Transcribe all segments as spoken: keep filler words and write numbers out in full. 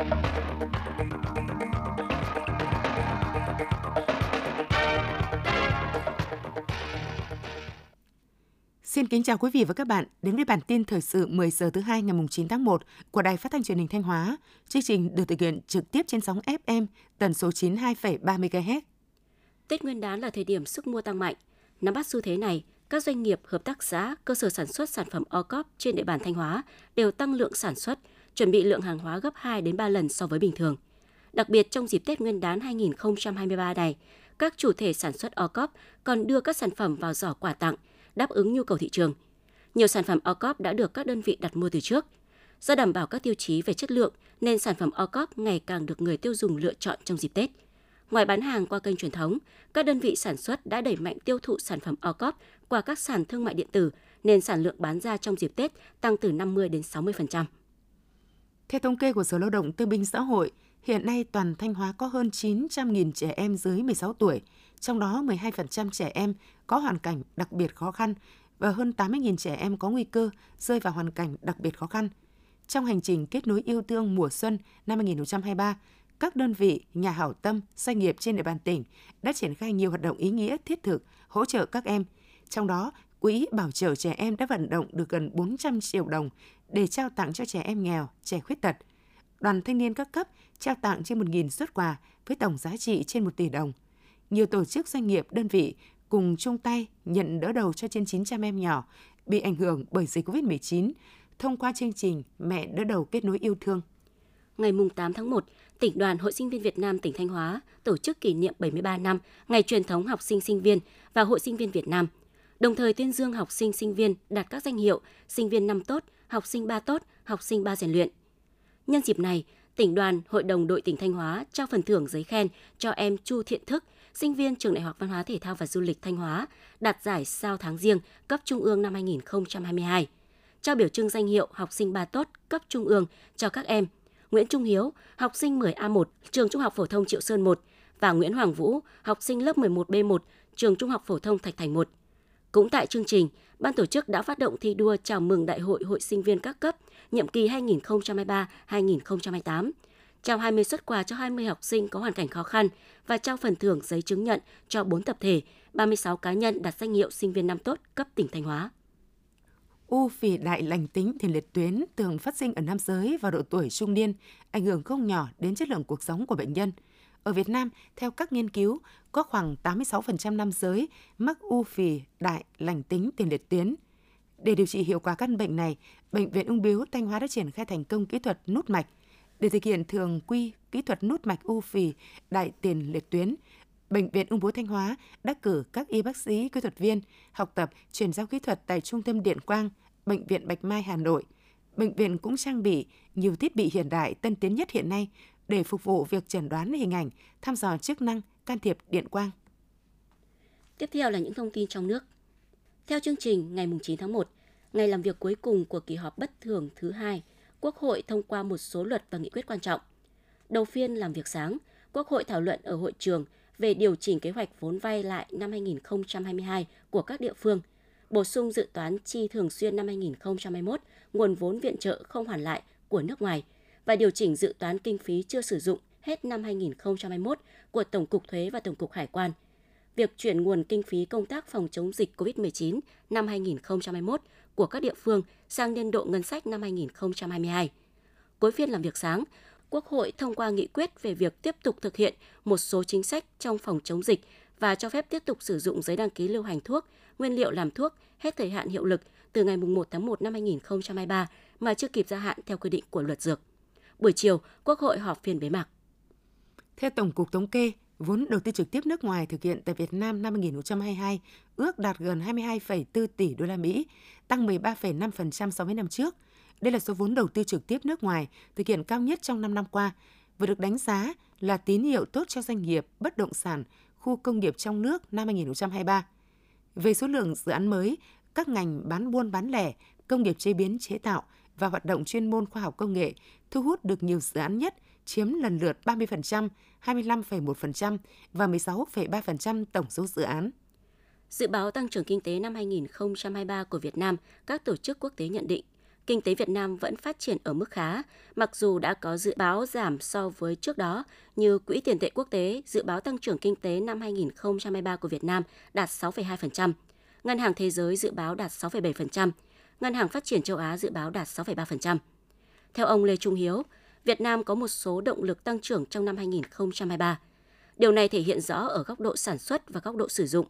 Xin kính chào quý vị và các bạn đến với bản tin thời sự mười giờ thứ hai ngày chín tháng một của Đài Phát Thanh Truyền Hình Thanh Hóa. Chương trình được thực hiện trực tiếp trên sóng ép em tần số chín mươi hai phẩy ba mê ga héc. Tết Nguyên đán là thời điểm sức mua tăng mạnh. Nắm bắt xu thế này, các doanh nghiệp, hợp tác xã, cơ sở sản xuất sản phẩm ô cốp trên địa bàn Thanh Hóa đều tăng lượng sản xuất, chuẩn bị lượng hàng hóa gấp hai đến ba lần so với bình thường. Đặc biệt trong dịp Tết Nguyên đán hai không hai ba này, các chủ thể sản xuất ô cốp còn đưa các sản phẩm vào giỏ quà tặng, đáp ứng nhu cầu thị trường. Nhiều sản phẩm ô cốp đã được các đơn vị đặt mua từ trước. Do đảm bảo các tiêu chí về chất lượng nên sản phẩm ô cốp ngày càng được người tiêu dùng lựa chọn trong dịp Tết. Ngoài bán hàng qua kênh truyền thống, các đơn vị sản xuất đã đẩy mạnh tiêu thụ sản phẩm ô cốp qua các sàn thương mại điện tử nên sản lượng bán ra trong dịp Tết tăng từ năm mươi đến sáu mươi phần trăm. Theo thống kê của Sở Lao động Thương binh Xã hội, hiện nay toàn Thanh Hóa có hơn chín trăm nghìn trẻ em dưới mười sáu tuổi, trong đó mười hai phần trăm trẻ em có hoàn cảnh đặc biệt khó khăn và hơn tám mươi nghìn trẻ em có nguy cơ rơi vào hoàn cảnh đặc biệt khó khăn. Trong hành trình kết nối yêu thương mùa xuân năm hai không hai ba, các đơn vị, nhà hảo tâm, doanh nghiệp trên địa bàn tỉnh đã triển khai nhiều hoạt động ý nghĩa thiết thực hỗ trợ các em. Trong đó, Quỹ bảo trợ trẻ em đã vận động được gần bốn trăm triệu đồng để trao tặng cho trẻ em nghèo, trẻ khuyết tật. Đoàn thanh niên các cấp trao tặng trên một nghìn suất quà với tổng giá trị trên một tỷ đồng. Nhiều tổ chức doanh nghiệp, đơn vị cùng chung tay nhận đỡ đầu cho trên chín trăm em nhỏ bị ảnh hưởng bởi dịch cô vít mười chín thông qua chương trình Mẹ đỡ đầu kết nối yêu thương. Ngày tám tháng một, Tỉnh đoàn Hội Sinh viên Việt Nam tỉnh Thanh Hóa tổ chức kỷ niệm bảy mươi ba năm Ngày truyền thống học sinh sinh viên và Hội Sinh viên Việt Nam, đồng thời tuyên dương học sinh sinh viên đạt các danh hiệu sinh viên năm tốt, học sinh ba tốt, học sinh ba rèn luyện. Nhân dịp này, Tỉnh đoàn, Hội đồng đội tỉnh Thanh Hóa trao phần thưởng giấy khen cho em Chu Thiện Thức, sinh viên trường Đại học Văn hóa Thể thao và Du lịch Thanh Hóa, đạt giải Sao tháng Giêng cấp Trung ương năm hai không hai hai. Trao biểu trưng danh hiệu học sinh ba tốt cấp Trung ương cho các em Nguyễn Trung Hiếu, học sinh mười a một, trường Trung học phổ thông Triệu Sơn một và Nguyễn Hoàng Vũ, học sinh lớp mười một bê một, trường Trung học phổ thông Thạch Thành một. Cũng tại chương trình, ban tổ chức đã phát động thi đua chào mừng Đại hội Hội sinh viên các cấp nhiệm kỳ hai không hai ba đến hai không hai tám, trao hai mươi suất quà cho hai mươi học sinh có hoàn cảnh khó khăn và trao phần thưởng giấy chứng nhận cho bốn tập thể, ba mươi sáu cá nhân đạt danh hiệu sinh viên năm tốt cấp tỉnh Thanh Hóa. U phì đại lành tính tiền liệt tuyến thường phát sinh ở nam giới vào độ tuổi trung niên, ảnh hưởng không nhỏ đến chất lượng cuộc sống của bệnh nhân. Ở Việt Nam, theo các nghiên cứu, có khoảng tám mươi sáu phần trăm nam giới mắc u phì đại lành tính tiền liệt tuyến. Để điều trị hiệu quả căn bệnh này, Bệnh viện Ung bướu Thanh Hóa đã triển khai thành công kỹ thuật nút mạch. Để thực hiện thường quy kỹ thuật nút mạch u phì đại tiền liệt tuyến, Bệnh viện Ung bướu Thanh Hóa đã cử các y bác sĩ, kỹ thuật viên học tập chuyển giao kỹ thuật tại Trung tâm Điện Quang, Bệnh viện Bạch Mai, Hà Nội. Bệnh viện cũng trang bị nhiều thiết bị hiện đại tân tiến nhất hiện nay để phục vụ việc chẩn đoán hình ảnh, thăm dò chức năng, can thiệp điện quang. Tiếp theo là những thông tin trong nước. Theo chương trình, ngày chín tháng một, ngày làm việc cuối cùng của kỳ họp bất thường thứ hai, Quốc hội thông qua một số luật và nghị quyết quan trọng. Đầu phiên làm việc sáng, Quốc hội thảo luận ở hội trường về điều chỉnh kế hoạch vốn vay lại năm hai không hai hai của các địa phương, bổ sung dự toán chi thường xuyên năm hai không hai mốt, nguồn vốn viện trợ không hoàn lại của nước ngoài và điều chỉnh dự toán kinh phí chưa sử dụng hết năm hai không hai mốt của Tổng cục Thuế và Tổng cục Hải quan. Việc chuyển nguồn kinh phí công tác phòng chống dịch cô vít mười chín năm hai không hai mốt của các địa phương sang niên độ ngân sách năm hai không hai hai. Cuối phiên làm việc sáng, Quốc hội thông qua nghị quyết về việc tiếp tục thực hiện một số chính sách trong phòng chống dịch và cho phép tiếp tục sử dụng giấy đăng ký lưu hành thuốc, nguyên liệu làm thuốc hết thời hạn hiệu lực từ ngày một tháng một năm hai không hai ba mà chưa kịp gia hạn theo quy định của luật dược. Buổi chiều, Quốc hội họp phiên bế mạc. Theo Tổng cục Thống kê, vốn đầu tư trực tiếp nước ngoài thực hiện tại Việt Nam năm hai không hai hai ước đạt gần hai mươi hai phẩy bốn tỷ đô la Mỹ, tăng mười ba phẩy năm phần trăm so với năm trước. Đây là số vốn đầu tư trực tiếp nước ngoài thực hiện cao nhất trong năm năm qua, vừa được đánh giá là tín hiệu tốt cho doanh nghiệp, bất động sản, khu công nghiệp trong nước năm hai không hai ba. Về số lượng dự án mới, các ngành bán buôn bán lẻ, công nghiệp chế biến chế tạo và hoạt động chuyên môn khoa học công nghệ thu hút được nhiều dự án nhất, chiếm lần lượt ba mươi phần trăm, hai mươi lăm phẩy một phần trăm và mười sáu phẩy ba phần trăm tổng số dự án. Dự báo tăng trưởng kinh tế năm hai không hai ba của Việt Nam, các tổ chức quốc tế nhận định kinh tế Việt Nam vẫn phát triển ở mức khá, mặc dù đã có dự báo giảm so với trước đó, như Quỹ tiền tệ quốc tế dự báo tăng trưởng kinh tế năm hai không hai ba của Việt Nam đạt sáu phẩy hai phần trăm, Ngân hàng Thế giới dự báo đạt sáu phẩy bảy phần trăm, Ngân hàng Phát triển châu Á dự báo đạt sáu phẩy ba phần trăm. Theo ông Lê Trung Hiếu, Việt Nam có một số động lực tăng trưởng trong năm hai không hai ba. Điều này thể hiện rõ ở góc độ sản xuất và góc độ sử dụng.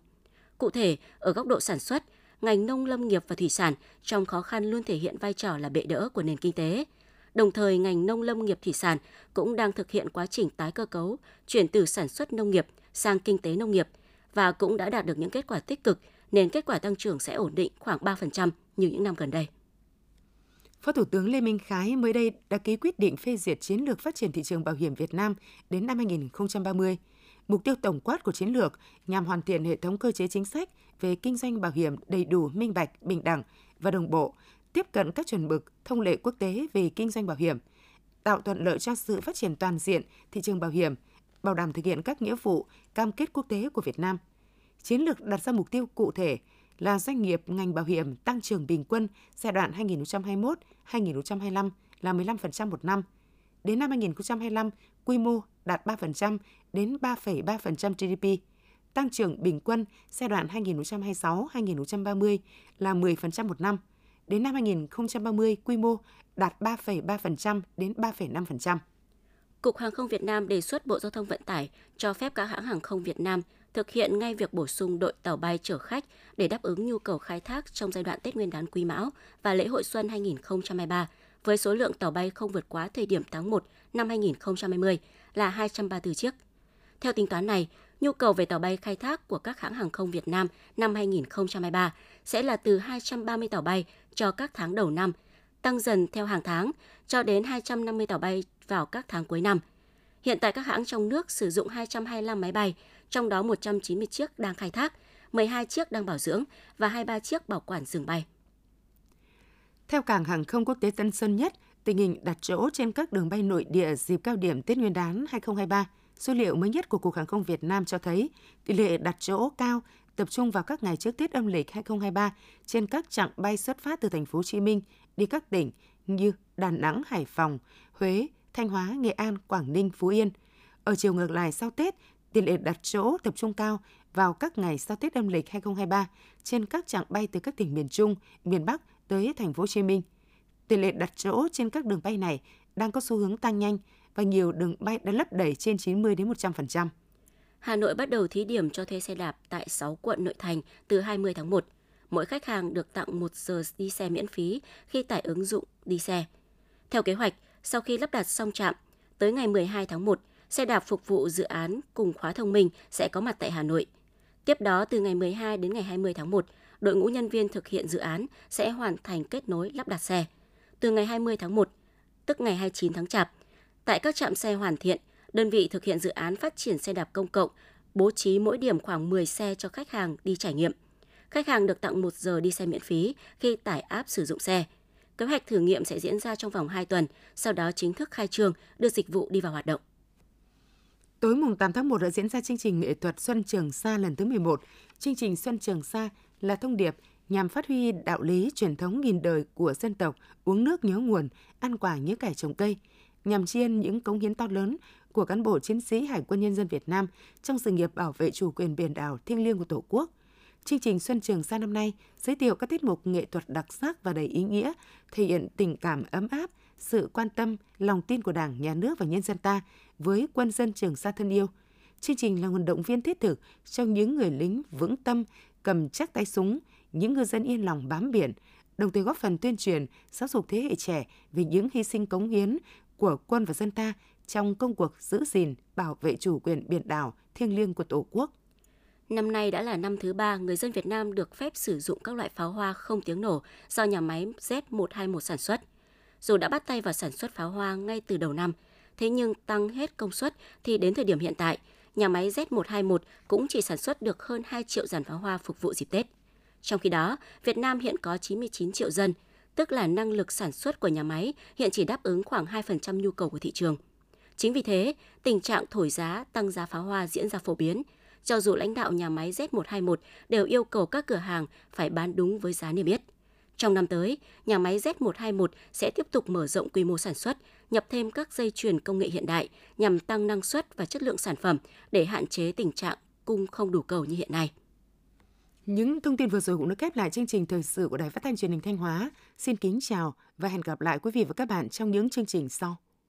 Cụ thể, ở góc độ sản xuất, ngành nông lâm nghiệp và thủy sản trong khó khăn luôn thể hiện vai trò là bệ đỡ của nền kinh tế. Đồng thời, ngành nông lâm nghiệp thủy sản cũng đang thực hiện quá trình tái cơ cấu, chuyển từ sản xuất nông nghiệp sang kinh tế nông nghiệp và cũng đã đạt được những kết quả tích cực, nên kết quả tăng trưởng sẽ ổn định khoảng ba phần trăm như những năm gần đây. Phó Thủ tướng Lê Minh Khái mới đây đã ký quyết định phê duyệt chiến lược phát triển thị trường bảo hiểm Việt Nam đến năm hai không ba mươi. Mục tiêu tổng quát của chiến lược nhằm hoàn thiện hệ thống cơ chế chính sách về kinh doanh bảo hiểm đầy đủ, minh bạch, bình đẳng và đồng bộ, tiếp cận các chuẩn mực, thông lệ quốc tế về kinh doanh bảo hiểm, tạo thuận lợi cho sự phát triển toàn diện thị trường bảo hiểm, bảo đảm thực hiện các nghĩa vụ, cam kết quốc tế của Việt Nam. Chiến lược đặt ra mục tiêu cụ thể là doanh nghiệp ngành bảo hiểm tăng trưởng bình quân giai đoạn hai nghìn không trăm hai mươi mốt đến hai nghìn không trăm hai mươi lăm là mười lăm phần trăm một năm. Đến năm hai không hai lăm, quy mô đạt ba phần trăm đến ba phẩy ba phần trăm giê đê pê. Tăng trưởng bình quân giai đoạn hai nghìn không trăm hai mươi sáu đến hai nghìn không trăm ba mươi là mười phần trăm một năm. Đến năm hai không ba mươi, quy mô đạt ba phẩy ba phần trăm đến ba phẩy năm phần trăm. Cục Hàng không Việt Nam đề xuất Bộ Giao thông Vận tải cho phép các hãng hàng không Việt Nam thực hiện ngay việc bổ sung đội tàu bay chở khách để đáp ứng nhu cầu khai thác trong giai đoạn Tết Nguyên đán Quý Mão và lễ hội Xuân hai không hai ba với số lượng tàu bay không vượt quá thời điểm tháng một năm hai không hai mươi là hai trăm ba mươi tư chiếc. Theo tính toán này, nhu cầu về tàu bay khai thác của các hãng hàng không Việt Nam năm hai không hai ba sẽ là từ hai trăm ba mươi tàu bay cho các tháng đầu năm, tăng dần theo hàng tháng cho đến hai trăm năm mươi tàu bay vào các tháng cuối năm. Hiện tại các hãng trong nước sử dụng hai trăm hai mươi lăm máy bay, trong đó một trăm chín mươi chiếc đang khai thác, mười hai chiếc đang bảo dưỡng và hai mươi ba chiếc bảo quản dừng bay. Theo Cảng hàng không quốc tế Tân Sơn Nhất, tình hình đặt chỗ trên các đường bay nội địa dịp cao điểm Tết Nguyên đán hai không hai ba, số liệu mới nhất của Cục Hàng không Việt Nam cho thấy tỷ lệ đặt chỗ cao tập trung vào các ngày trước Tết âm lịch hai không hai ba trên các chặng bay xuất phát từ thành phố Hồ Chí Minh đi các tỉnh như Đà Nẵng, Hải Phòng, Huế, Thanh Hóa, Nghệ An, Quảng Ninh, Phú Yên. Ở chiều ngược lại sau Tết, tỷ lệ đặt chỗ tập trung cao vào các ngày sau Tết âm lịch hai không hai ba trên các chặng bay từ các tỉnh miền Trung, miền Bắc tới thành phố Hồ Chí Minh. Tỷ lệ đặt chỗ trên các đường bay này đang có xu hướng tăng nhanh và nhiều đường bay đã lấp đầy trên chín mươi đến một trăm phần trăm. Hà Nội bắt đầu thí điểm cho thuê xe đạp tại sáu quận nội thành từ hai mươi tháng một. Mỗi khách hàng được tặng một giờ đi xe miễn phí khi tải ứng dụng đi xe. Theo kế hoạch, sau khi lắp đặt xong trạm, tới ngày mười hai tháng một, xe đạp phục vụ dự án cùng khóa thông minh sẽ có mặt tại Hà Nội. Tiếp đó, từ ngày mười hai đến ngày hai mươi tháng một, đội ngũ nhân viên thực hiện dự án sẽ hoàn thành kết nối lắp đặt xe. Từ ngày hai mươi tháng một, tức ngày hai mươi chín tháng Chạp, tại các trạm xe hoàn thiện, đơn vị thực hiện dự án phát triển xe đạp công cộng, bố trí mỗi điểm khoảng mười xe cho khách hàng đi trải nghiệm. Khách hàng được tặng một giờ đi xe miễn phí khi tải app sử dụng xe. Kế hoạch thử nghiệm sẽ diễn ra trong vòng hai tuần, sau đó chính thức khai trương, đưa dịch vụ đi vào hoạt động. Tối mùng tám tháng một đã diễn ra chương trình nghệ thuật Xuân Trường Sa lần thứ mười một. Chương trình Xuân Trường Sa là thông điệp nhằm phát huy đạo lý truyền thống nghìn đời của dân tộc, uống nước nhớ nguồn, ăn quả nhớ cải trồng cây, nhằm tri ân những cống hiến to lớn của cán bộ chiến sĩ Hải quân Nhân dân Việt Nam trong sự nghiệp bảo vệ chủ quyền biển đảo thiêng liêng của Tổ quốc. Chương trình Xuân Trường Sa năm nay giới thiệu các tiết mục nghệ thuật đặc sắc và đầy ý nghĩa, thể hiện tình cảm ấm áp, sự quan tâm, lòng tin của Đảng, Nhà nước và nhân dân ta với quân dân Trường Sa thân yêu. Chương trình là nguồn động viên thiết thực cho những người lính vững tâm, cầm chắc tay súng, những ngư dân yên lòng bám biển, đồng thời góp phần tuyên truyền, giáo dục thế hệ trẻ về những hy sinh cống hiến của quân và dân ta trong công cuộc giữ gìn, bảo vệ chủ quyền biển đảo thiêng liêng của Tổ quốc. Năm nay đã là năm thứ ba người dân Việt Nam được phép sử dụng các loại pháo hoa không tiếng nổ do nhà máy Z một hai một sản xuất. Dù đã bắt tay vào sản xuất pháo hoa ngay từ đầu năm, thế nhưng tăng hết công suất thì đến thời điểm hiện tại, nhà máy Z một hai một cũng chỉ sản xuất được hơn hai triệu dàn pháo hoa phục vụ dịp Tết. Trong khi đó, Việt Nam hiện có chín mươi chín triệu dân, tức là năng lực sản xuất của nhà máy hiện chỉ đáp ứng khoảng hai phần trăm nhu cầu của thị trường. Chính vì thế, tình trạng thổi giá, tăng giá pháo hoa diễn ra phổ biến, cho dù lãnh đạo nhà máy Z một hai một đều yêu cầu các cửa hàng phải bán đúng với giá niêm yết. Trong năm tới, nhà máy Z một hai một sẽ tiếp tục mở rộng quy mô sản xuất, nhập thêm các dây chuyền công nghệ hiện đại nhằm tăng năng suất và chất lượng sản phẩm để hạn chế tình trạng cung không đủ cầu như hiện nay. Những thông tin vừa rồi cũng đã khép lại chương trình thời sự của Đài Phát thanh Truyền hình Thanh Hóa. Xin kính chào và hẹn gặp lại quý vị và các bạn trong những chương trình sau.